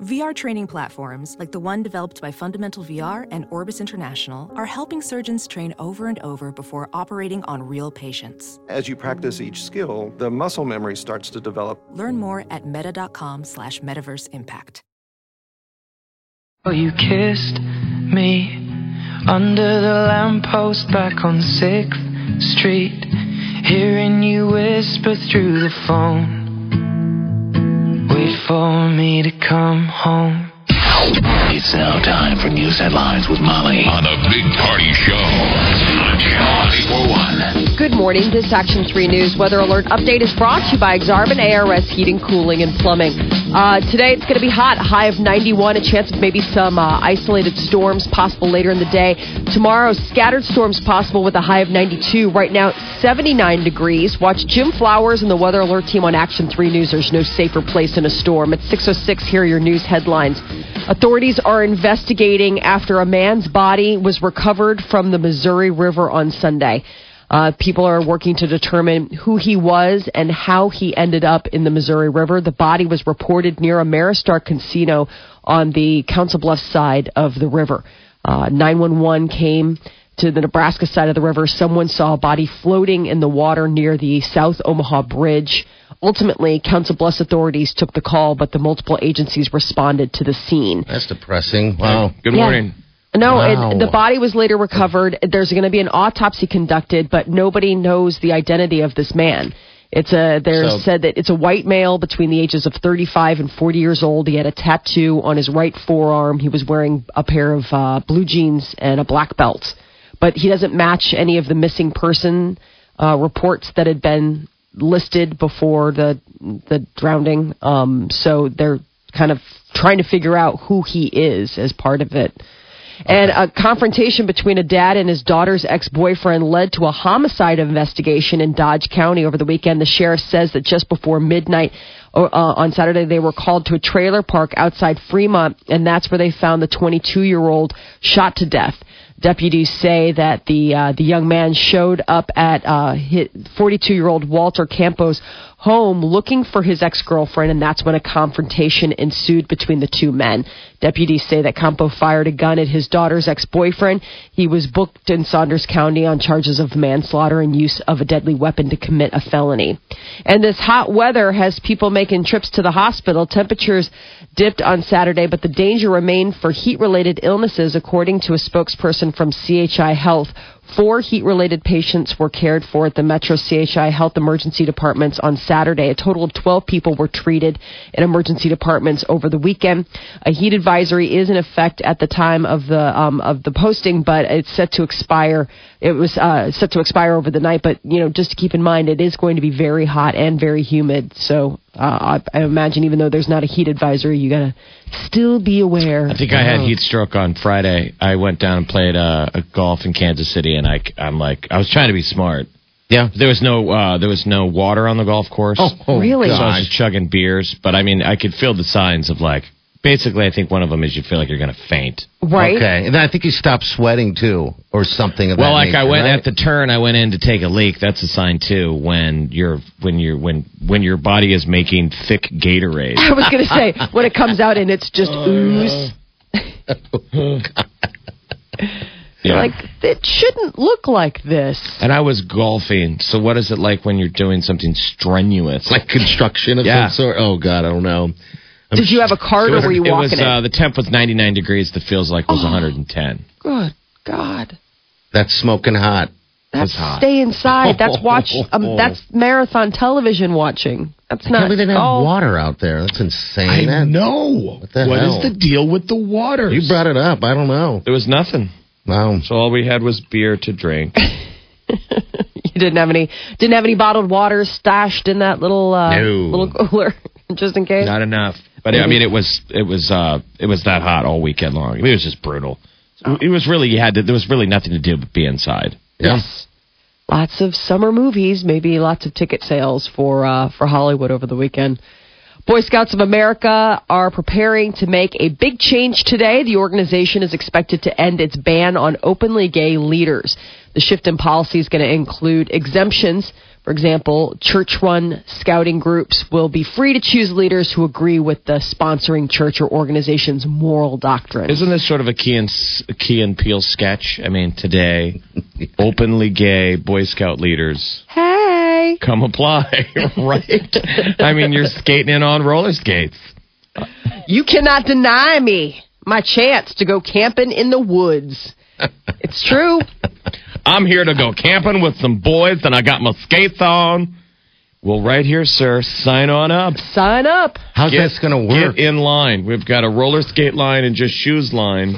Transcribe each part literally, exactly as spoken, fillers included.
V R training platforms, like the one developed by Fundamental V R and Orbis International, are helping surgeons train over and over before operating on real patients. As you practice each skill, the muscle memory starts to develop. Learn more at meta.com slash metaverse impact. Oh, you kissed me under the lamppost back on sixth Street, hearing you whisper through the phone. Wait for me to come home. It's now time for news headlines with Molly on the Big Party Show on Channel eight forty-one. Good morning. This Action three News weather alert update is brought to you by Exarvin A R S Heating, Cooling, and Plumbing. Uh, today it's going to be hot, high of ninety-one, a chance of maybe some uh, isolated storms possible later in the day. Tomorrow, scattered storms possible with a high of ninety-two. Right now, seventy-nine degrees. Watch Jim Flowers and the weather alert team on Action three News. There's no safer place in a storm. At six oh six, here are your news headlines. Authorities are investigating after a man's body was recovered from the Missouri River on Sunday. Uh, people are working to determine who he was and how he ended up in the Missouri River. The body was reported near Ameristar Casino on the Council Bluffs side of the river. Uh, nine one one came to the Nebraska side of the river. Someone saw a body floating in the water near the South Omaha Bridge. Ultimately, Council Bluffs authorities took the call, but the multiple agencies responded to the scene. That's depressing. Wow. Good yeah. morning. No, wow. And the body was later recovered. There's going to be an autopsy conducted, but nobody knows the identity of this man. It's a. They're so, said that it's a white male between the ages of thirty-five and forty years old. He had a tattoo on his right forearm. He was wearing a pair of uh, blue jeans and a black belt. But he doesn't match any of the missing person uh, reports that had been listed before the the drowning, um, so they're kind of trying to figure out who he is as part of it. And a confrontation between a dad and his daughter's ex-boyfriend led to a homicide investigation in Dodge County over the weekend. The sheriff says that just before midnight uh, on Saturday, they were called to a trailer park outside Fremont, and that's where they found the twenty-two-year-old shot to death. Deputies say that the uh, the young man showed up at uh, his forty-two-year-old Walter Campos' home looking for his ex-girlfriend, and that's when a confrontation ensued between the two men. Deputies say that Campos fired a gun at his daughter's ex-boyfriend. He was booked in Saunders County on charges of manslaughter and use of a deadly weapon to commit a felony. And this hot weather has people making trips to the hospital. Temperatures dipped on Saturday, but the danger remained for heat-related illnesses, according to a spokesperson from C H I Health. Four heat-related patients were cared for at the Metro C H I Health emergency departments on Saturday. A total of twelve people were treated in emergency departments over the weekend. A heat advisory is in effect at the time of the um, of the posting, but it's set to expire. It was uh, set to expire over the night, but you know, just to keep in mind, it is going to be very hot and very humid. So uh, I, I imagine, even though there's not a heat advisory, you gotta still be aware. I think I had heat stroke on Friday. I went down and played uh, a golf in Kansas City. And I, I'm like, I was trying to be smart. Yeah, there was no, uh, there was no water on the golf course. Oh, oh really? So I was just chugging beers, but I mean, I could feel the signs of like, basically, I think one of them is you feel like you're going to faint. Right. Okay, and then I think you stop sweating too, or something of well, that. Well, like nature, I went right? at the turn, I went in to take a leak. That's a sign too when you're when you're when when your body is making thick Gatorade. I was going to say when it comes out and it's just oh, ooze. No. Yeah. Like, it shouldn't look like this. And I was golfing, so what is it like when you're doing something strenuous? Like construction of yeah. some sort? Oh, God, I don't know. I'm Did you have a cart or were you it walking was, it? Uh, the temp was ninety-nine degrees. The feels like was oh, one hundred ten. Good God. That's smoking hot. That's, that's hot. Stay inside. That's watch. Um, that's marathon television watching. That's not. I can't believe they didn't have water out there. That's insane. I that, know. What, the what hell? Is the deal with the water? You brought it up. I don't know. There was nothing. Wow. So all we had was beer to drink. you didn't have any didn't have any bottled water stashed in that little uh, no. little cooler just in case? Not enough. But mm-hmm. I mean it was it was uh, it was that hot all weekend long. I mean, it was just brutal. Oh. It was really you had to, there was really nothing to do but be inside. Yeah. Yes. Lots of summer movies, maybe lots of ticket sales for uh, for Hollywood over the weekend. Boy Scouts of America are preparing to make a big change today. The organization is expected to end its ban on openly gay leaders. The shift in policy is going to include exemptions For example, church-run scouting groups will be free to choose leaders who agree with the sponsoring church or organization's moral doctrine. Isn't this sort of a Key and, Key and Peele sketch? I mean, today, openly gay Boy Scout leaders. Hey! Come apply, right? I mean, you're skating in on roller skates. You cannot deny me my chance to go camping in the woods. It's true. I'm here to go camping with some boys, and I got my skates on. Well, right here, sir, sign on up. Sign up. How's that going to work? Get in line. We've got a roller skate line and just shoes line.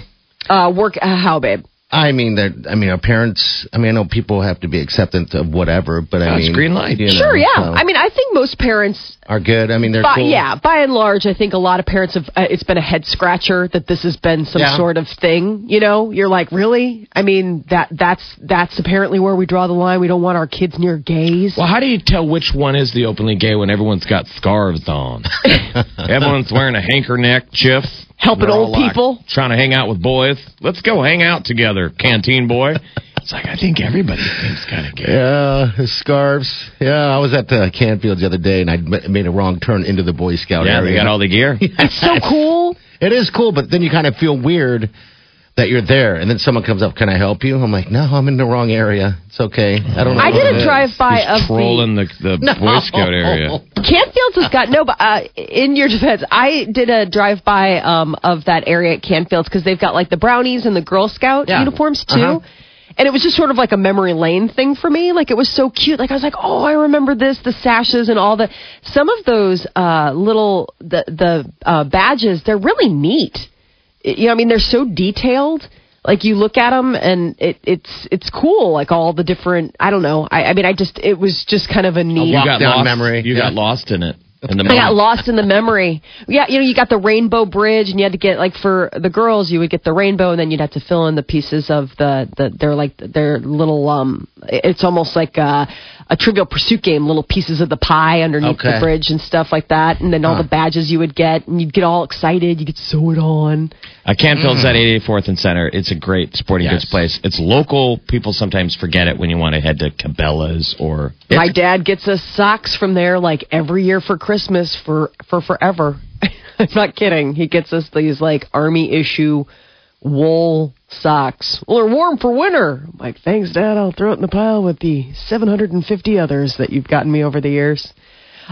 Uh, work uh, how, babe? I mean, that. I mean, our parents, I mean, I know people have to be acceptant of whatever, but I uh, mean... green light. You know, sure, yeah. So I mean, I think most parents... are good. I mean, they're by, cool. Yeah, by and large, I think a lot of parents have... Uh, it's been a head-scratcher that this has been some yeah. sort of thing, you know? You're like, really? I mean, that that's that's apparently where we draw the line. We don't want our kids near gays. Well, how do you tell which one is the openly gay when everyone's got scarves on? Everyone's wearing a hanker-neck, chiff. Helping old people. Locked, trying to hang out with boys. Let's go hang out together, canteen boy. It's like, I think everybody thinks kind of gay. Yeah, his scarves. Yeah, I was at uh, Canfield the other day, and I made a wrong turn into the Boy Scout yeah, area. Yeah, they got all the gear. It's so cool. It is cool, but then you kind of feel weird that you're there, and then someone comes up, can I help you? I'm like, no, I'm in the wrong area. It's okay. I don't know. I did a drive-by of trolling the, the no. Boy Scout area. Canfield's has got, no, but uh, in your defense, I did a drive-by um, of that area at Canfield's because they've got like the brownies and the Girl Scout yeah. uniforms too. Uh-huh. And it was just sort of like a memory lane thing for me. Like, it was so cute. Like, I was like, oh, I remember this, the sashes and all the... Some of those uh, little, the, the uh, badges, they're really neat. You know, I mean, they're so detailed. Like, you look at them, and it, it's it's cool. Like, all the different, I don't know. I, I mean, I just, it was just kind of a neat... You got lost, memory. You yeah. got lost in it. In the I got lost in the memory. Yeah, you know, you got the rainbow bridge, and you had to get, like, for the girls, you would get the rainbow, and then you'd have to fill in the pieces of the, the they're like, their little, um, it's almost like a, a Trivial Pursuit game, little pieces of the pie underneath okay. the bridge and stuff like that, and then all huh. the badges you would get, and you'd get all excited, you could sew it on. Uh, Canfield's mm. at eighty-fourth and Center. It's a great sporting yes. goods place. It's local. People sometimes forget it when you want to head to Cabela's or... My dad gets us socks from there, like, every year for Christmas. Christmas for, for forever. I'm not kidding. He gets us these, like, army issue wool socks. Well, they're warm for winter. I'm like, thanks, Dad. I'll throw it in the pile with the seven hundred fifty others that you've gotten me over the years.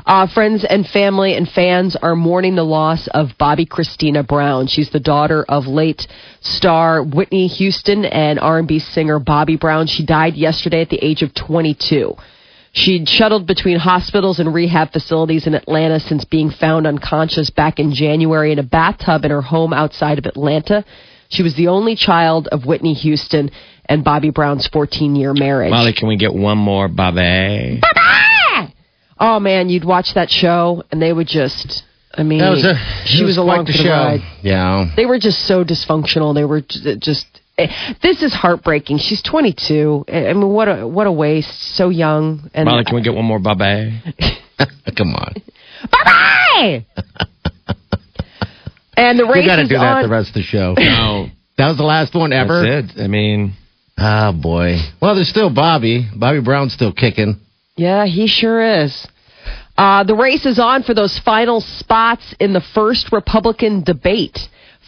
Uh, friends and family and fans are mourning the loss of Bobbi Christina Brown. She's the daughter of late star Whitney Houston and R and B singer Bobby Brown. She died yesterday at the age of twenty-two. She'd shuttled between hospitals and rehab facilities in Atlanta since being found unconscious back in January in a bathtub in her home outside of Atlanta. She was the only child of Whitney Houston and Bobby Brown's fourteen-year marriage. Molly, can we get one more Bobby? Bobby! Oh, man, you'd watch that show, and they would just... I mean, that was a, she was, was along for the show. Ride. Yeah. They were just so dysfunctional. They were just... This is heartbreaking. She's twenty-two. I mean, what a what a waste. So young. And Molly, can we get one more bye-bye? Come on. Bye-bye! And the race you gotta is on. We've got to do that the rest of the show. No. That was the last one ever? That's it. I mean. Oh, boy. Well, there's still Bobby. Bobby Brown's still kicking. Yeah, he sure is. Uh, the race is on for those final spots in the first Republican debate.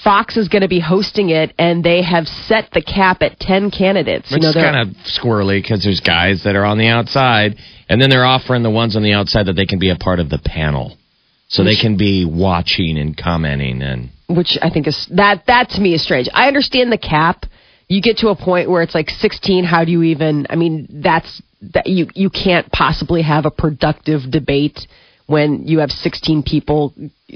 Fox is going to be hosting it, and they have set the cap at ten candidates. Which you know, is kind of squirrely because there's guys that are on the outside, and then they're offering the ones on the outside that they can be a part of the panel. So which, they can be watching and commenting. And Which I think is, that, that to me is strange. I understand the cap. You get to a point where it's like sixteen, how do you even, I mean, that's, that you, you can't possibly have a productive debate when you have sixteen people,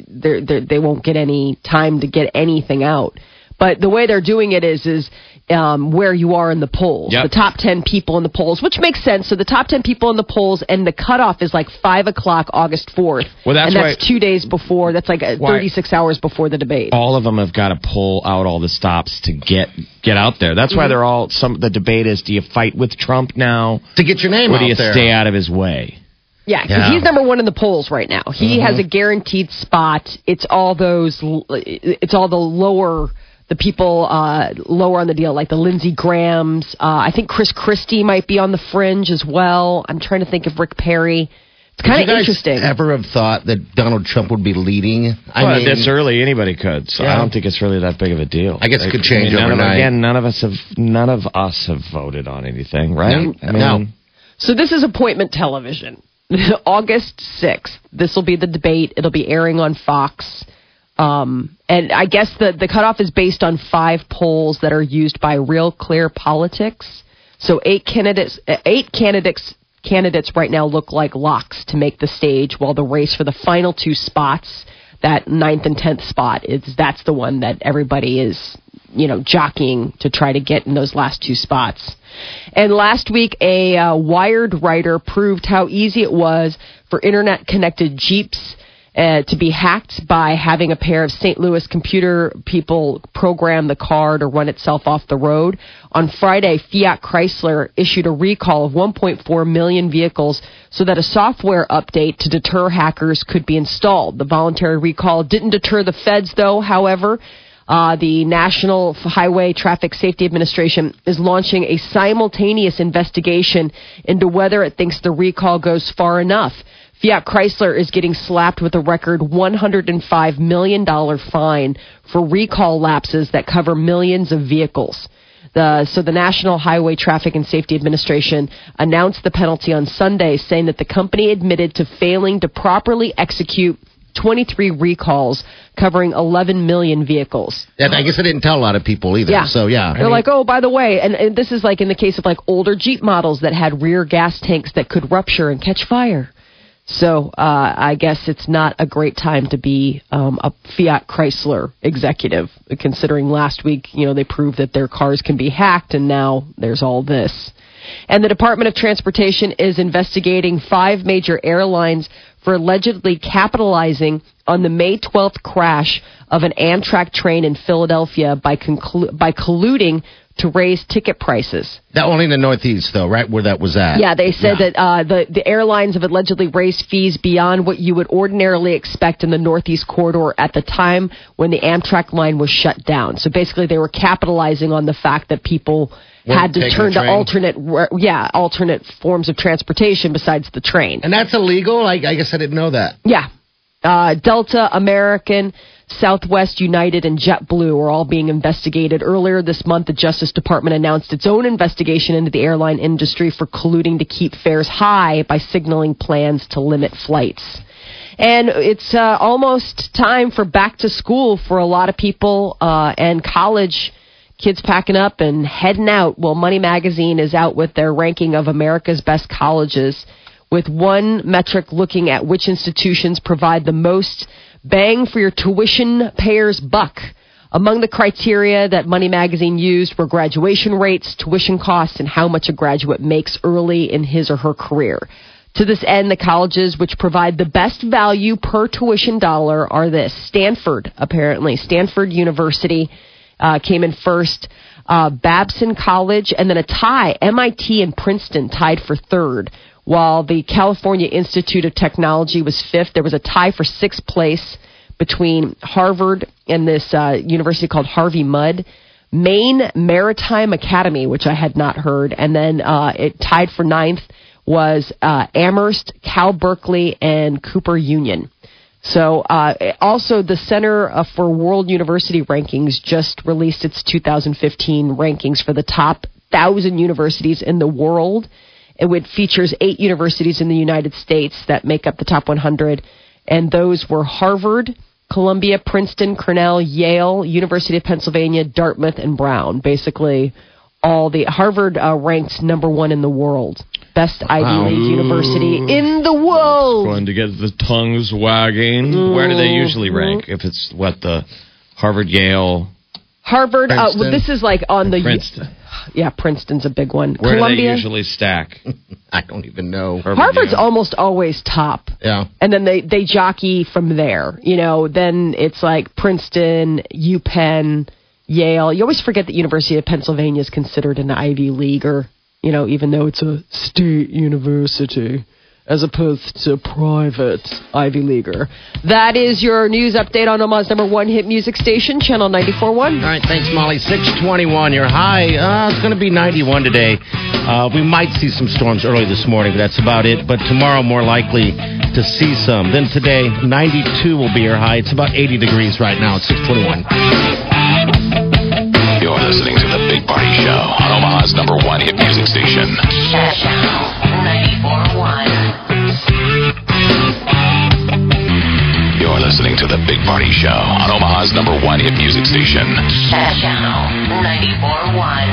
they're, they're, they won't get any time to get anything out. But the way they're doing it is is um, where you are in the polls, yep. the top ten people in the polls, which makes sense. So the top ten people in the polls, and the cutoff is like five o'clock August fourth. Well, that's and that's why, two days before. That's like thirty-six hours before the debate. All of them have got to pull out all the stops to get get out there. That's mm-hmm. why they're all, some the debate is, do you fight with Trump now? To get your name out there. Or do you there? Stay out of his way? Yeah, because yeah. he's number one in the polls right now. He mm-hmm. has a guaranteed spot. It's all those. It's all the lower, the people uh, lower on the deal, like the Lindsey Grahams. Uh, I think Chris Christie might be on the fringe as well. I'm trying to think of Rick Perry. It's kind of interesting. Would you guys ever have thought that Donald Trump would be leading? I well, mean, this early, anybody could. So yeah. I don't think it's really that big of a deal. I guess like, it could change I mean, overnight. None of, again, none of us have none of us have voted on anything, right? No. I mean, no. So this is appointment television. August sixth. This will be the debate. It'll be airing on Fox. Um, and I guess the, the cutoff is based on five polls that are used by Real Clear Politics. So eight candidates, eight candidates, candidates right now look like locks to make the stage, while the race for the final two spots, that ninth and tenth spot, is that's the one that everybody is, you know, jockeying to try to get in those last two spots. And last week, a uh, Wired writer proved how easy it was for internet-connected Jeeps Uh, to be hacked by having a pair of Saint Louis computer people program the car to run itself off the road. On Friday, Fiat Chrysler issued a recall of one point four million vehicles so that a software update to deter hackers could be installed. The voluntary recall didn't deter the feds, though. However, uh, the National Highway Traffic Safety Administration is launching a simultaneous investigation into whether it thinks the recall goes far enough. Fiat Chrysler is getting slapped with a record one hundred five million dollars fine for recall lapses that cover millions of vehicles. The, so the National Highway Traffic and Safety Administration announced the penalty on Sunday, saying that the company admitted to failing to properly execute twenty-three recalls covering eleven million vehicles. Yeah, I guess I didn't tell a lot of people either. Yeah. So, yeah. They're I mean, like, oh, by the way, and, and this is like in the case of like older Jeep models that had rear gas tanks that could rupture and catch fire. So uh, I guess it's not a great time to be um, a Fiat Chrysler executive, considering last week, you know, they proved that their cars can be hacked, and now there's all this. And the Department of Transportation is investigating five major airlines for allegedly capitalizing on the May twelfth crash of an Amtrak train in Philadelphia by conclu- by colluding to raise ticket prices. That only in the Northeast, though, right, where that was at. Yeah, they said yeah. that uh, the, the airlines have allegedly raised fees beyond what you would ordinarily expect in the Northeast corridor at the time when the Amtrak line was shut down. So basically they were capitalizing on the fact that people We're had to turn to alternate yeah, alternate forms of transportation besides the train. And that's illegal? I, I guess I didn't know that. Yeah. Uh, Delta, American, Southwest, United, and JetBlue are all being investigated. Earlier this month, the Justice Department announced its own investigation into the airline industry for colluding to keep fares high by signaling plans to limit flights. And it's uh, almost time for back to school for a lot of people uh, and college kids packing up and heading out. Well, Money Magazine is out with their ranking of America's best colleges, with one metric looking at which institutions provide the most bang for your tuition payer's buck. Among the criteria that Money Magazine used were graduation rates, tuition costs, and how much a graduate makes early in his or her career. To this end, the colleges which provide the best value per tuition dollar are this. Stanford, apparently. Stanford University uh, came in first. Uh, Babson College, and then a tie. M I T and Princeton tied for third, while the California Institute of Technology was fifth. There was a tie for sixth place between Harvard and this uh, university called Harvey Mudd, Maine Maritime Academy, which I had not heard, and then uh, it tied for ninth was uh, Amherst, Cal Berkeley, and Cooper Union. So uh, also the Center for World University Rankings just released its two thousand fifteen rankings for the top one thousand universities in the world. It features eight universities in the United States that make up the top one hundred, and those were Harvard, Columbia, Princeton, Cornell, Yale, University of Pennsylvania, Dartmouth, and Brown. Basically, all the Harvard uh, ranked number one in the world, best Ivy wow. League university in the world. Going to get the tongues wagging. Mm. Where do they usually rank? If it's what the Harvard, Yale, Harvard. Uh, well, this is like on the Princeton. Yeah, Princeton's a big one. Where Columbia. Do they usually stack? I don't even know. Harvard, Harvard's yeah. almost always top. Yeah. And then they, they jockey from there. You know, then it's like Princeton, UPenn, Yale. You always forget that University of Pennsylvania is considered an Ivy League, or, you know, even though it's a state university. as opposed to private Ivy Leaguer. That is your news update on Omaha's number one hit music station, Channel ninety-four point one. All right, thanks, Molly. six twenty-one, your high. Uh, it's going to be ninety-one today. Uh, we might see some storms early this morning, but that's about it. But tomorrow, more likely to see some. Then today, ninety-two will be your high. It's about eighty degrees right now. It's six twenty-one. You're listening to The Big Party Show on Omaha's number one hit music station. Channel ninety-four point one. You're listening to The Big Party Show on Omaha's number one hit music station. Channel ninety-four point one.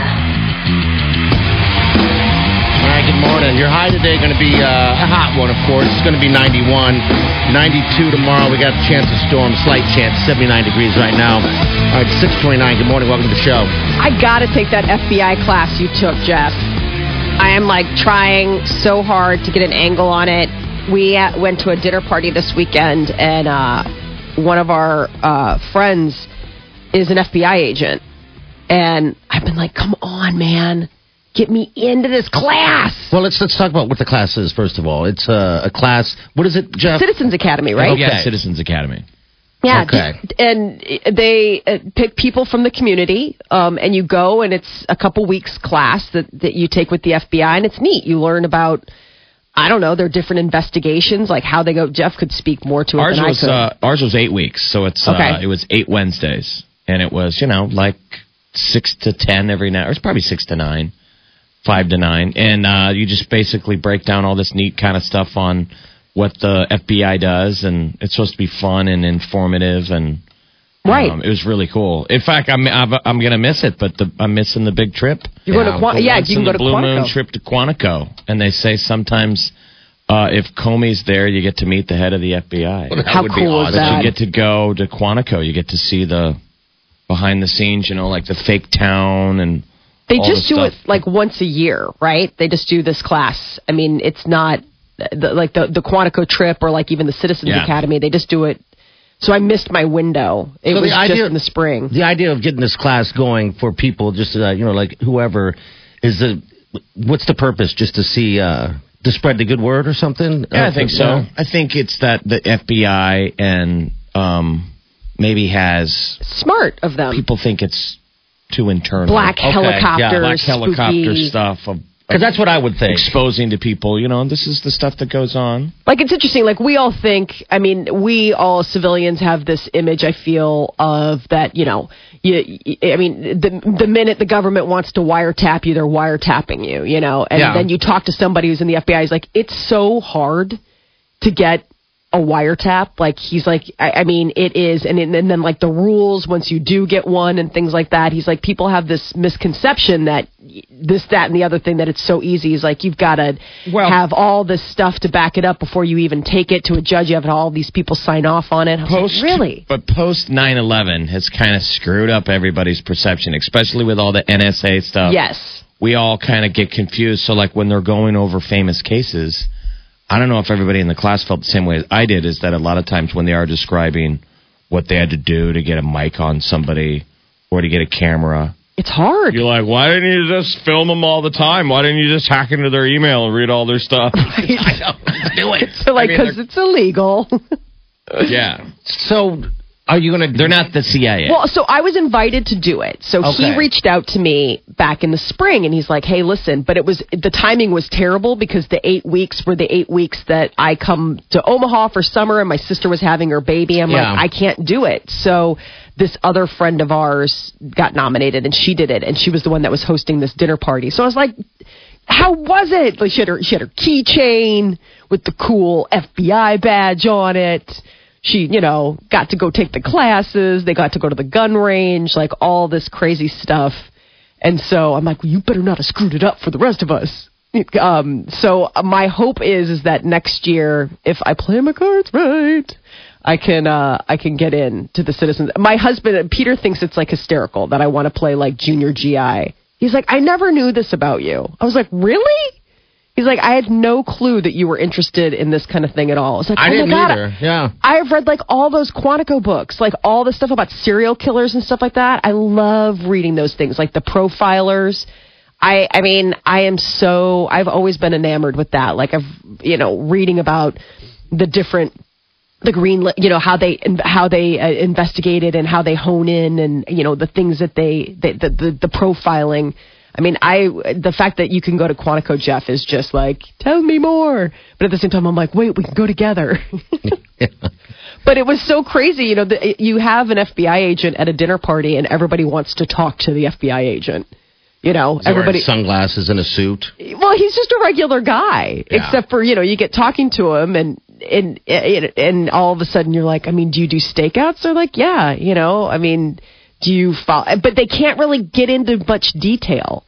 All right, good morning. Your high today going to be uh, a hot one, of course. It's going to be ninety-one. ninety-two tomorrow. We got a chance of storm, slight chance, seventy-nine degrees right now. All right, six twenty-nine. Good morning. Welcome to the show. I got to take that F B I class you took, Jeff. I am, like, trying so hard to get an angle on it. We at, went to a dinner party this weekend, and uh, one of our uh, friends is an F B I agent. And I've been like, come on, man. Get me into this class. Well, let's let's talk about what the class is, first of all. It's uh, a class. What is it, Jeff? Citizens Academy, right? Okay. Yeah, Citizens Academy. Yeah, okay. And they pick people from the community, um, and you go, and it's a couple weeks class that, that you take with the F B I, and it's neat. You learn about, I don't know, their different investigations, like how they go. Jeff could speak more to it ours than was, I could. Uh, ours was eight weeks, so it's okay. uh, it was eight Wednesdays, and it was, you know, like six to ten every night, or it's probably six to nine, five to nine, and uh, you just basically break down all this neat kind of stuff on what the F B I does, and it's supposed to be fun and informative, and right, um, it was really cool. In fact, I'm I'm, I'm going to miss it, but the, I'm missing the big trip. You yeah, go to Quantico. Yeah, you can go to Blue Quantico. Moon trip to Quantico, and they say sometimes uh, if Comey's there, you get to meet the head of the F B I. Well, how would cool be awesome. Is that? You get to go to Quantico. You get to see the behind the scenes, you know, like the fake town and. They all just the do stuff. It like once a year, right? They just do this class. I mean, it's not. The, like the, the Quantico trip or like even the Citizens yeah. Academy, they just do it. So I missed my window. It so was idea, just in the spring. The idea of getting this class going for people, just uh, you know, like whoever is the. What's the purpose? Just to see uh, to spread the good word or something? Yeah, uh, I think so. Know? I think it's that the F B I and um, maybe has smart of them. People think it's too internal. Black okay. helicopters, yeah, black helicopter spooky. Stuff. Of, because that's what I would think. Exposing to people, you know, this is the stuff that goes on. Like, it's interesting. Like, we all think, I mean, we all civilians have this image, I feel, of that, you know, you, I mean, the the minute the government wants to wiretap you, they're wiretapping you, you know. And yeah. then you talk to somebody who's in the F B I, he's like, it's so hard to get a wiretap. Like, he's like, I, I mean, it is. And, and then, like, the rules, once you do get one and things like that, he's like, people have this misconception that this, that, and the other thing, that it's so easy. He's like, you've got to well, have all this stuff to back it up before you even take it to a judge. You have all these people sign off on it. I was post, like, really? But post nine eleven has kind of screwed up everybody's perception, especially with all the N S A stuff. Yes. We all kind of get confused. So, like, when they're going over famous cases, I don't know if everybody in the class felt the same way as I did, is that a lot of times when they are describing what they had to do to get a mic on somebody or to get a camera, it's hard. You're like, why didn't you just film them all the time? Why didn't you just hack into their email and read all their stuff? Right. I don't, let's do it. So like, because I mean, it's illegal. uh, yeah. So are you going to... They're not the C I A. Well, so I was invited to do it. So okay. he reached out to me back in the spring, and he's like, hey, listen, but it was the timing was terrible because the eight weeks were the eight weeks that I come to Omaha for summer, and my sister was having her baby. I'm yeah. like, I can't do it. So this other friend of ours got nominated, and she did it, and she was the one that was hosting this dinner party. So I was like... How was it? Like she had her, she had her keychain with the cool F B I badge on it. She, you know, got to go take the classes. They got to go to the gun range, like all this crazy stuff. And so I'm like, well, you better not have screwed it up for the rest of us. Um, so my hope is is that next year, if I play my cards right, I can uh, I can get in to the Citizens. My husband, Peter, thinks it's like hysterical that I want to play like junior G I. He's like, I never knew this about you. I was like, really? He's like, I had no clue that you were interested in this kind of thing at all. I was like, oh I didn't my God. Either. Yeah. I've read like all those Quantico books, like all the stuff about serial killers and stuff like that. I love reading those things, like the profilers. I, I mean, I am so, I've always been enamored with that. Like, I've, you know, reading about the different, the green, you know, how they, how they uh, investigated and how they hone in and, you know, the things that they, they the, the, the profiling. I mean, I, the fact that you can go to Quantico, Jeff, is just like, tell me more. But at the same time, I'm like, wait, we can go together. Yeah. But it was so crazy. You know, the, you have an F B I agent at a dinner party and everybody wants to talk to the F B I agent. You know, everybody sunglasses and a suit. Well, he's just a regular guy, yeah. Except for, you know, you get talking to him and, and, and all of a sudden you're like, I mean, do you do stakeouts? They're like, yeah, you know, I mean, do you follow? But they can't really get into much detail.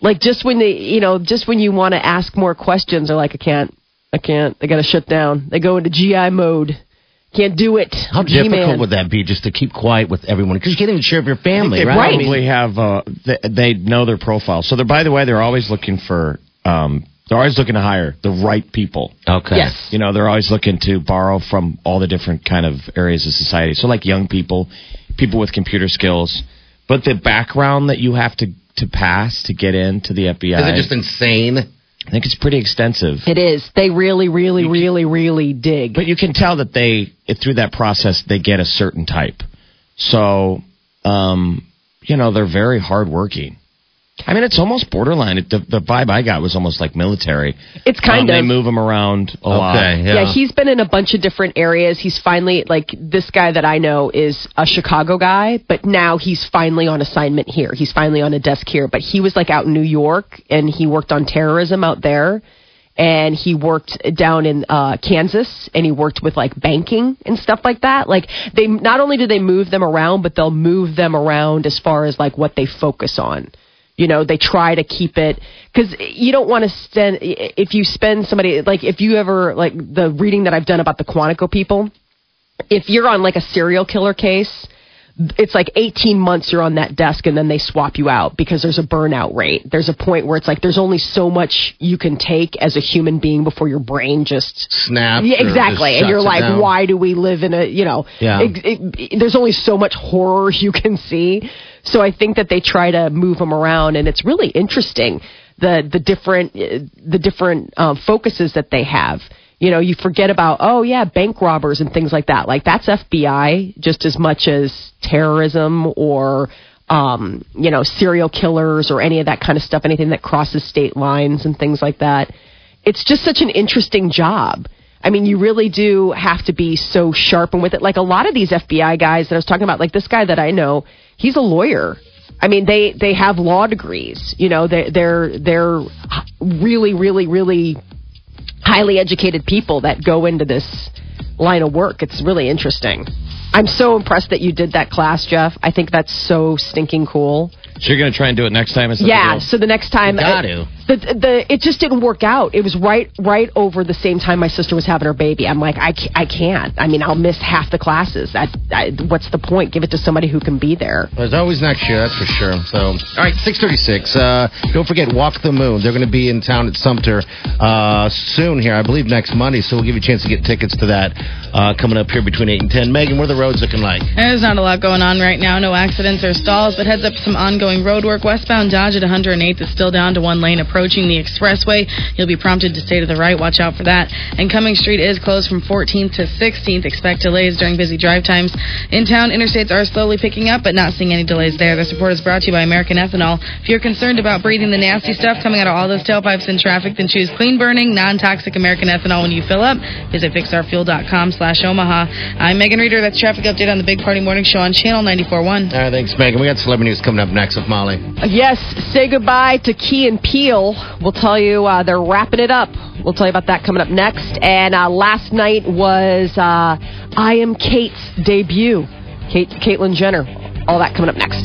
Like just when they, you know, just when you want to ask more questions, they're like, I can't, I can't, they got to shut down. They go into G I mode. Can't do it. How G-man. difficult would that be just to keep quiet with everyone? Because you can't even share with your family, they right? They probably have, uh, they, they know their profile. So, they're, by the way, they're always looking for, um, they're always looking to hire the right people. Okay. Yes. You know, they're always looking to borrow from all the different kind of areas of society. So, like young people, people with computer skills. But the background that you have to, to pass to get into the F B I. Is it just insane? I think it's pretty extensive. It is. They really, really, can, really, really dig. But you can tell that they, through that process, they get a certain type. So, um, you know, they're very hardworking. I mean, it's almost borderline. It, the, the vibe I got was almost like military. It's kind um, of. They move him around a okay, lot. Yeah. yeah, he's been in a bunch of different areas. He's finally, like, this guy that I know is a Chicago guy, but now he's finally on assignment here. He's finally on a desk here. But he was, like, out in New York, and he worked on terrorism out there. And he worked down in uh, Kansas, and he worked with, like, banking and stuff like that. Like, they not only do they move them around, but they'll move them around as far as, like, what they focus on. You know, they try to keep it because you don't want to spend if you spend somebody like if you ever like the reading that I've done about the Quantico people. If you're on like a serial killer case, it's like eighteen months you're on that desk and then they swap you out because there's a burnout rate. There's a point where it's like there's only so much you can take as a human being before your brain just snaps. Yeah, exactly. And you're like, why do we live in a, you know, yeah. it, it, there's only so much horror you can see. So I think that they try to move them around, and it's really interesting the the different the different uh, focuses that they have. You know, you forget about oh yeah, bank robbers and things like that. Like that's F B I just as much as terrorism or um, you know serial killers or any of that kind of stuff. Anything that crosses state lines and things like that. It's just such an interesting job. I mean, you really do have to be so sharp and with it. Like a lot of these F B I guys that I was talking about, like this guy that I know, he's a lawyer. I mean, they, they have law degrees. You know, they, they're they're really, really, really highly educated people that go into this line of work. It's really interesting. I'm so impressed that you did that class, Jeff. I think that's so stinking cool. So you're going to try and do it next time? Yeah, so the next time. You got to. The, the, it just didn't work out. It was right right over the same time my sister was having her baby. I'm like, I, I can't. I mean, I'll miss half the classes. I, I, what's the point? Give it to somebody who can be there. Well, there's always next year, that's for sure. So, all right, six thirty-six. Uh, don't forget, Walk the Moon. They're going to be in town at Sumter uh, soon here, I believe next Monday. So we'll give you a chance to get tickets to that uh, coming up here between eight and ten. Megan, where are the roads looking like? There's not a lot going on right now. No accidents or stalls, but heads up some ongoing road work. Westbound Dodge at one oh eight is still down to one lane approaching the expressway. You'll be prompted to stay to the right. Watch out for that. And Cummings Street is closed from fourteenth to sixteenth. Expect delays during busy drive times. In town, interstates are slowly picking up, but not seeing any delays there. This report is brought to you by American Ethanol. If you're concerned about breathing the nasty stuff coming out of all those tailpipes in traffic, then choose clean-burning, non-toxic American Ethanol when you fill up. Visit fix our fuel dot com slash Omaha. I'm Megan Reeder. That's Traffic Update on the Big Party Morning Show on Channel ninety-four point one. All right, thanks, Megan. We got celebrity news coming up next with Molly. Yes, say goodbye to Key and Peele. We'll tell you uh, they're wrapping it up. We'll tell you about that coming up next. And uh, last night was uh, I Am Kate's debut. Kate, Caitlyn Jenner. All that coming up next.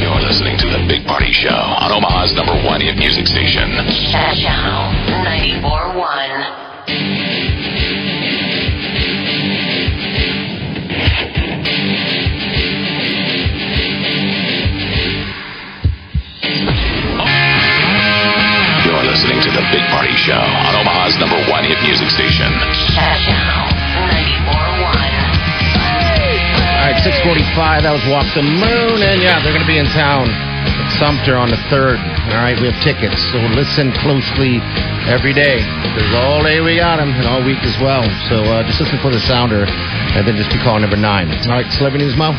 You're listening to The Big Party Show on Omaha's number one hit music station. Channel ninety-four point one. Listening to The Big Party Show on Omaha's number one hit music station. Channel ninety-four point one. All right, six forty-four. five. That was Walk the Moon. And, yeah, they're going to be in town at Sumter on the third. All right, we have tickets, so listen closely every day. Because all day we got them, and all week as well. So uh, just listen for the sounder, and then just be calling number nine. All right, Celebrity News, Mo.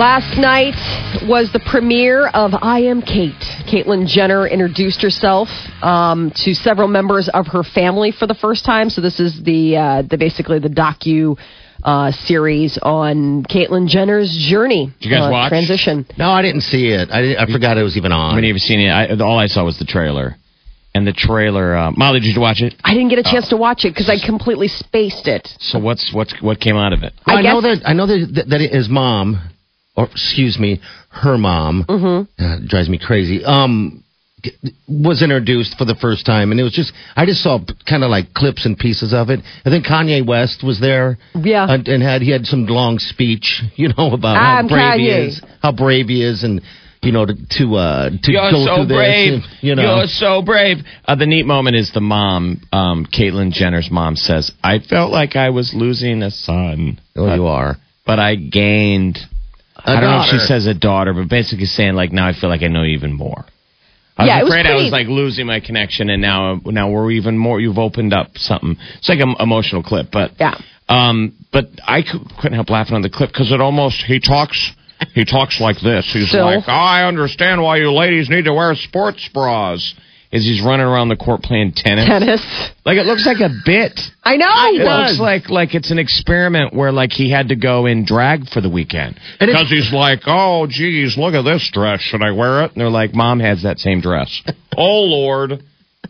Last night was the premiere of I Am Kate. Caitlyn Jenner introduced herself um, to several members of her family for the first time. So this is the, uh, the basically the docu uh, series on Caitlyn Jenner's journey. Did you guys uh, watch? Transition. No, I didn't see it. I, didn't, I forgot it was even on. I mean, you've seen it. I, all I saw was the trailer. And the trailer, uh, Molly, did you watch it? I didn't get a chance oh. to watch it because I completely spaced it. So what's what's what came out of it? Well, I, I guess- know that I know that that his mom. Or, excuse me, her mom, mm-hmm. uh, drives me crazy, um, was introduced for the first time. And it was just, I just saw kind of like clips and pieces of it. And then Kanye West was there. Yeah. And, and had he had some long speech, you know, about I'm how brave Kanye. he is. How brave he is and, you know, to, to, uh, to You're go so through brave. this. And, you know. You're so brave. Uh, the neat moment is the mom, um, Caitlyn Jenner's mom says, I felt like I was losing a son. Oh, uh, you are. But I gained... A I don't daughter. know if she says a daughter, but basically saying, like, now I feel like I know even more. I was yeah, afraid was pretty... I was, like, losing my connection, and now now we're even more. You've opened up something. It's like an emotional clip. But yeah. um, but I couldn't help laughing on the clip because it almost, he talks he talks like this. He's Still? like, oh, I understand why you ladies need to wear sports bras. Is he's running around the court playing tennis. Tennis. Like, it looks like a bit. I know. It looks like, like it's an experiment where, like, he had to go in drag for the weekend. Because he's like, oh, geez, look at this dress. Should I wear it? And they're like, Mom has that same dress. Oh, Lord.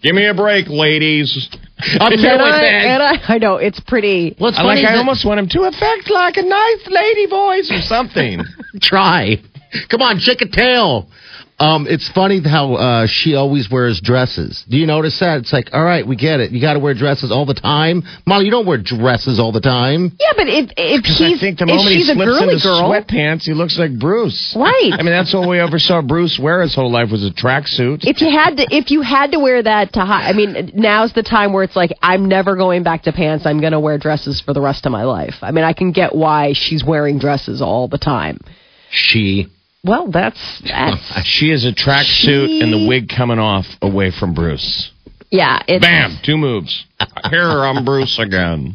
Give me a break, ladies. I'm and I, and I, I know, it's pretty. Well, it's I, like, I almost want him to affect, like, a nice lady voice or something. Try. Come on, shake a tail. Um, it's funny how uh, she always wears dresses. Do you notice that? It's like, all right, we get it. You got to wear dresses all the time. Molly, you don't wear dresses all the time. Yeah, but if if he's, I think the moment he slips into girl, sweatpants, he looks like Bruce. Right. I mean, that's all we ever saw Bruce wear his whole life was a tracksuit. If you had to, if you had to wear that to, high, I mean, now's the time where it's like, I'm never going back to pants. I'm going to wear dresses for the rest of my life. I mean, I can get why she's wearing dresses all the time. She. Well, that's, that's... She is a tracksuit she... and the wig coming off away from Bruce. Yeah. It's... Bam! Two moves. Here, I'm Bruce again.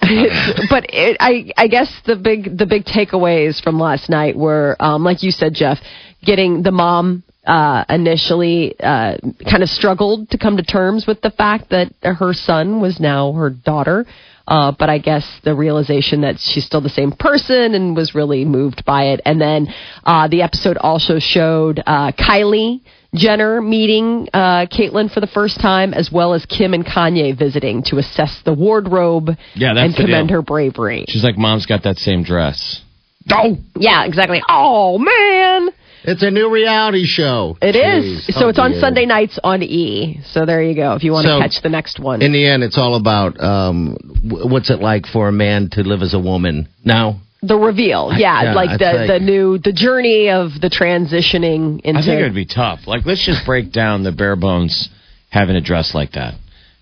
But it, I, I guess the big the big takeaways from last night were, um, like you said, Jeff, getting the mom uh, initially uh, kind of struggled to come to terms with the fact that her son was now her daughter. Uh, but I guess the realization that she's still the same person and was really moved by it. And then uh, the episode also showed uh, Kylie Jenner meeting uh, Caitlyn for the first time, as well as Kim and Kanye visiting to assess the wardrobe yeah, that's and commend her bravery. She's like, Mom's got that same dress. Oh! Yeah, exactly. Oh, man! It's a new reality show. It Jeez, is. So it's on you. Sunday nights on E. So there you go, if you want so, to catch the next one. In the end, it's all about um, what's it like for a man to live as a woman now? The reveal. I, yeah, yeah, like the, like the new, the journey of the transitioning into... I think it would be tough. Like, let's just break down the bare bones having a dress like that.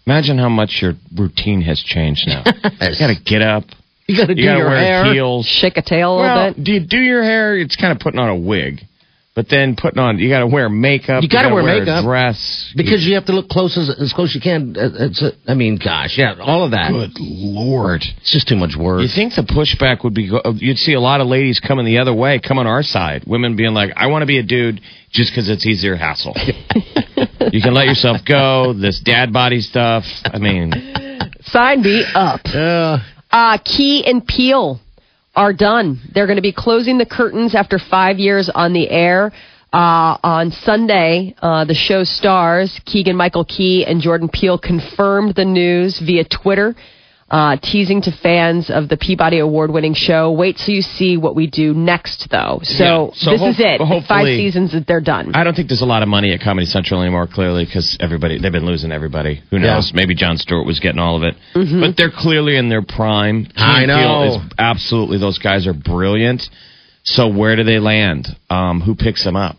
Imagine how much your routine has changed now. You got to get up. You got to do gotta your wear hair. Heels. Shake a tail well, a little bit. Do you do your hair? It's kind of putting on a wig. But then putting on, you got to wear makeup. You got to wear, wear makeup, a dress, because you have to look close as as close as you can. It's a, I mean, gosh, yeah, all of that. Good Lord, it's just too much work. You think the pushback would be? You'd see a lot of ladies coming the other way, coming our side. Women being like, "I want to be a dude just because it's easier hassle." You can let yourself go. This dad body stuff. I mean, sign me up. Uh, uh Key and Peele are done. They're going to be closing the curtains after five years on the air. Uh, on Sunday, uh, the show stars Keegan-Michael Key and Jordan Peele confirmed the news via Twitter, uh, teasing to fans of the Peabody Award-winning show, wait till you see what we do next, though. So, yeah. so this ho- is it. Five seasons, they're done. I don't think there's a lot of money at Comedy Central anymore, clearly, because everybody they've been losing everybody. Who knows? Yeah. Maybe Jon Stewart was getting all of it. Mm-hmm. But they're clearly in their prime. I know. Is, absolutely, those guys are brilliant. So where do they land? Um, who picks them up?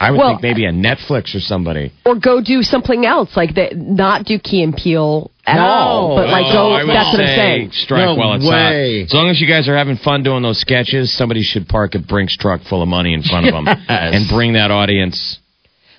I would well, think maybe a Netflix or somebody. Or go do something else, like the, not do Key and Peele at no. all. But like go, oh, that's what I'm saying. Strike no while it's way. hot. As long as you guys are having fun doing those sketches, somebody should park a Brinks truck full of money in front of them yes. and bring that audience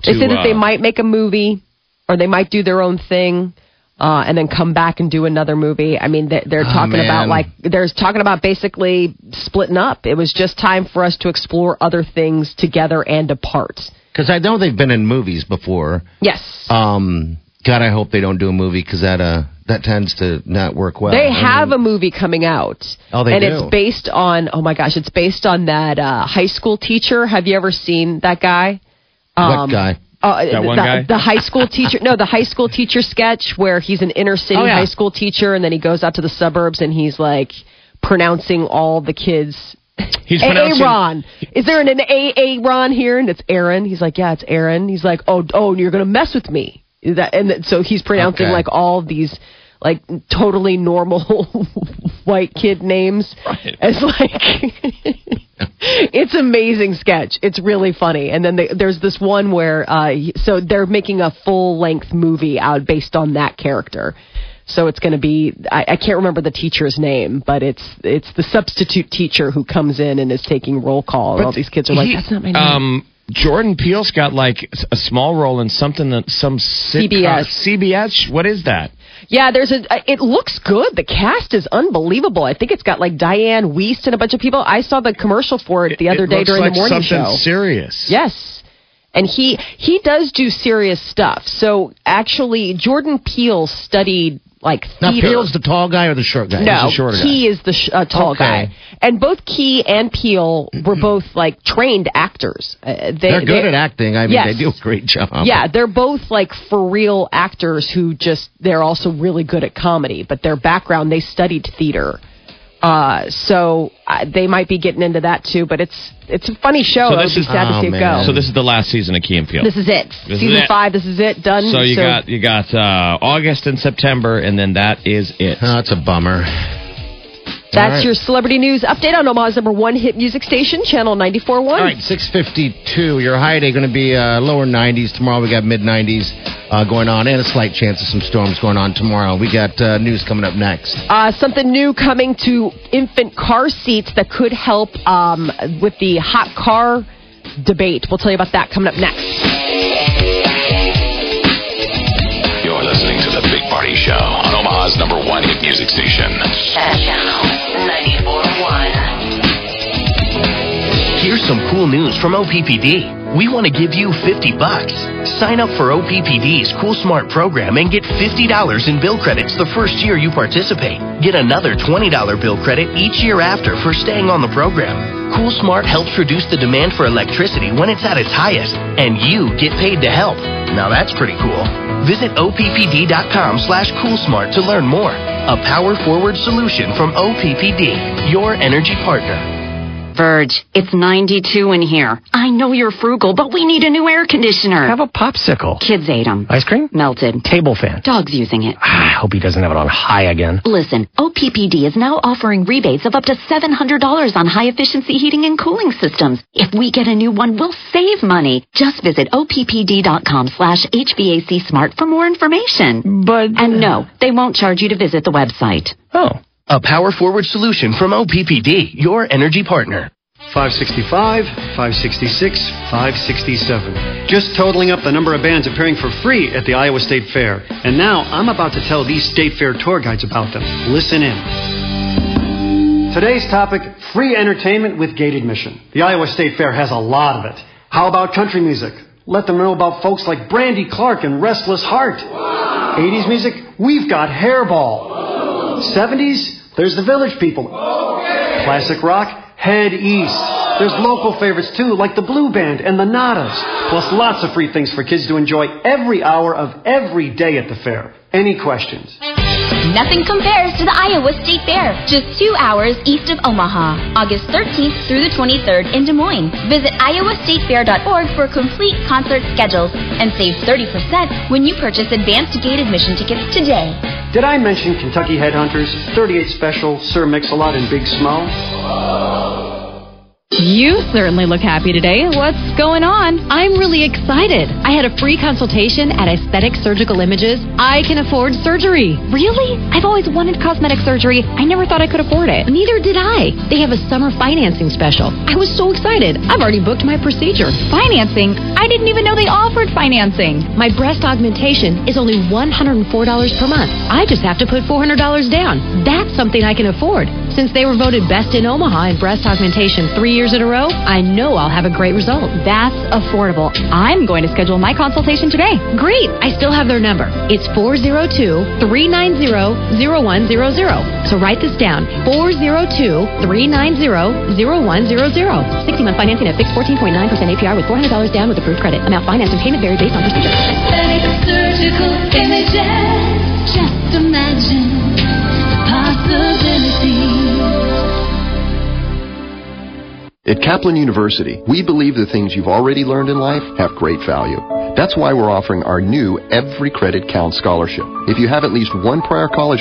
to... They said uh, that they might make a movie or they might do their own thing. Uh, and then come back and do another movie. I mean, they're, they're talking oh, about like they're talking about basically splitting up. It was just time for us to explore other things together and apart. Because I know they've been in movies before. Yes. Um, God, I hope they don't do a movie because that uh that tends to not work well. They have I mean, a movie coming out. Oh, they and do. And it's based on oh my gosh, it's based on that uh, high school teacher. Have you ever seen that guy? Um, what guy? Uh, that one the, guy? the high school teacher, no, the high school teacher sketch where he's an inner city oh, yeah. high school teacher, and then he goes out to the suburbs and he's like pronouncing all the kids. He's a- pronouncing. Aaron, is there an, an Aaron here? And it's Aaron. He's like, yeah, it's Aaron. He's like, oh, oh, you're gonna mess with me. That, and so he's pronouncing okay. like all these like totally normal white kid names. Right. It's like. It's amazing sketch. It's really funny. And then they, there's this one where, uh, so they're making a full-length movie out based on that character. So it's going to be, I, I can't remember the teacher's name, but it's it's the substitute teacher who comes in and is taking roll call. But all these kids are like, he, that's not my name. Um, Jordan Peele's got like a small role in something that some sitcom, C B S. C B S. What is that? Yeah, there's a. It looks good. The cast is unbelievable. I think it's got like Diane Wiest and a bunch of people. I saw the commercial for it the other it day during like the morning show. It looks like something serious. Yes. And he he does do serious stuff. So actually, Jordan Peele studied like theater. Now, Peele's the tall guy or the short guy? No, He's the shorter Key guy. is the sh- uh, tall okay. guy. And both Key and Peele were both like trained actors. Uh, they, they're good they, at acting. I mean, yes. they do a great job. Yeah, they're both like for real actors who just, they're also really good at comedy. But their background, they studied theater. Uh, so uh, they might be getting into that too, but it's it's a funny show. So this is sad to see it go. So this is the last season of Key and Peele. This is it. This season is it. five. This is it. Done. So you so. got you got uh, August and September, and then that is it. Oh, that's a bummer. That's right. Your celebrity news update on Omaha's number one hit music station, Channel ninety-four point one. All right, six fifty-two. Your high day going to be uh, lower nineties. Tomorrow we got mid-nineties uh, going on and a slight chance of some storms going on tomorrow. We got uh, news coming up next. Uh, something new coming to infant car seats that could help um, with the hot car debate. We'll tell you about that coming up next. You're listening to The Big Party Show on Omaha's number one hit music station. Channel ninety-four point one. Here's some cool news from O P P D. We want to give you fifty bucks. Sign up for O P P D's Cool Smart program and get fifty dollars in bill credits the first year you participate. Get another twenty dollars bill credit each year after for staying on the program. Cool Smart helps reduce the demand for electricity when it's at its highest, and you get paid to help. Now that's pretty cool. Visit O P P D dot com slash CoolSmart to learn more. A power-forward solution from O P P D, your energy partner. Verge, it's ninety-two in here. I know you're frugal, but we need a new air conditioner. Have a popsicle. Kids ate them. Ice cream? Melted. Table fan. Dog's using it. I hope he doesn't have it on high again. Listen, O P P D is now offering rebates of up to seven hundred dollars on high-efficiency heating and cooling systems. If we get a new one, we'll save money. Just visit O P P D dot com slash H V A C Smart for more information. But... And no, they won't charge you to visit the website. Oh. A power-forward solution from O P P D, your energy partner. five sixty-five, five sixty-six, five sixty-seven. Just totaling up the number of bands appearing for free at the Iowa State Fair. And now I'm about to tell these state fair tour guides about them. Listen in. Today's topic, free entertainment with gate admission. The Iowa State Fair has a lot of it. How about country music? Let them know about folks like Brandy Clark and Restless Heart. Wow. eighties music, we've got Hairball. seventies, there's the Village People. Okay. Classic rock, head east. There's local favorites too, like the Blue Band and the Nadas. Plus lots of free things for kids to enjoy every hour of every day at the fair. Any questions? Nothing compares to the Iowa State Fair, just two hours east of Omaha, August thirteenth through the twenty-third in Des Moines. Visit iowa state fair dot org for complete concert schedules and save thirty percent when you purchase advanced gate admission tickets today. Did I mention Kentucky Headhunters, thirty-eight Special, Sir Mix-a-Lot, and Big Smo? You certainly look happy today. What's going on? I'm really excited. I had a free consultation at Aesthetic Surgical Images. I can afford surgery. Really? I've always wanted cosmetic surgery. I never thought I could afford it. Neither did I. They have a summer financing special. I was so excited. I've already booked my procedure. Financing? I didn't even know they offered financing. My breast augmentation is only one hundred four dollars per month. I just have to put four hundred dollars down. That's something I can afford. Since they were voted best in Omaha in breast augmentation three years in a row, I know I'll have a great result. That's affordable. I'm going to schedule my consultation today. Great. I still have their number. It's four oh two, three nine oh, oh one hundred. So write this down. four oh two, three nine oh, oh one hundred. sixty-month financing at fixed fourteen point nine percent A P R with four hundred dollars down with approved credit. Amount financed and payment vary based on procedure. Aesthetic surgical images. Just imagine the possibilities. At Kaplan University, we believe the things you've already learned in life have great value. That's why we're offering our new Every Credit Counts Scholarship. If you have at least one prior college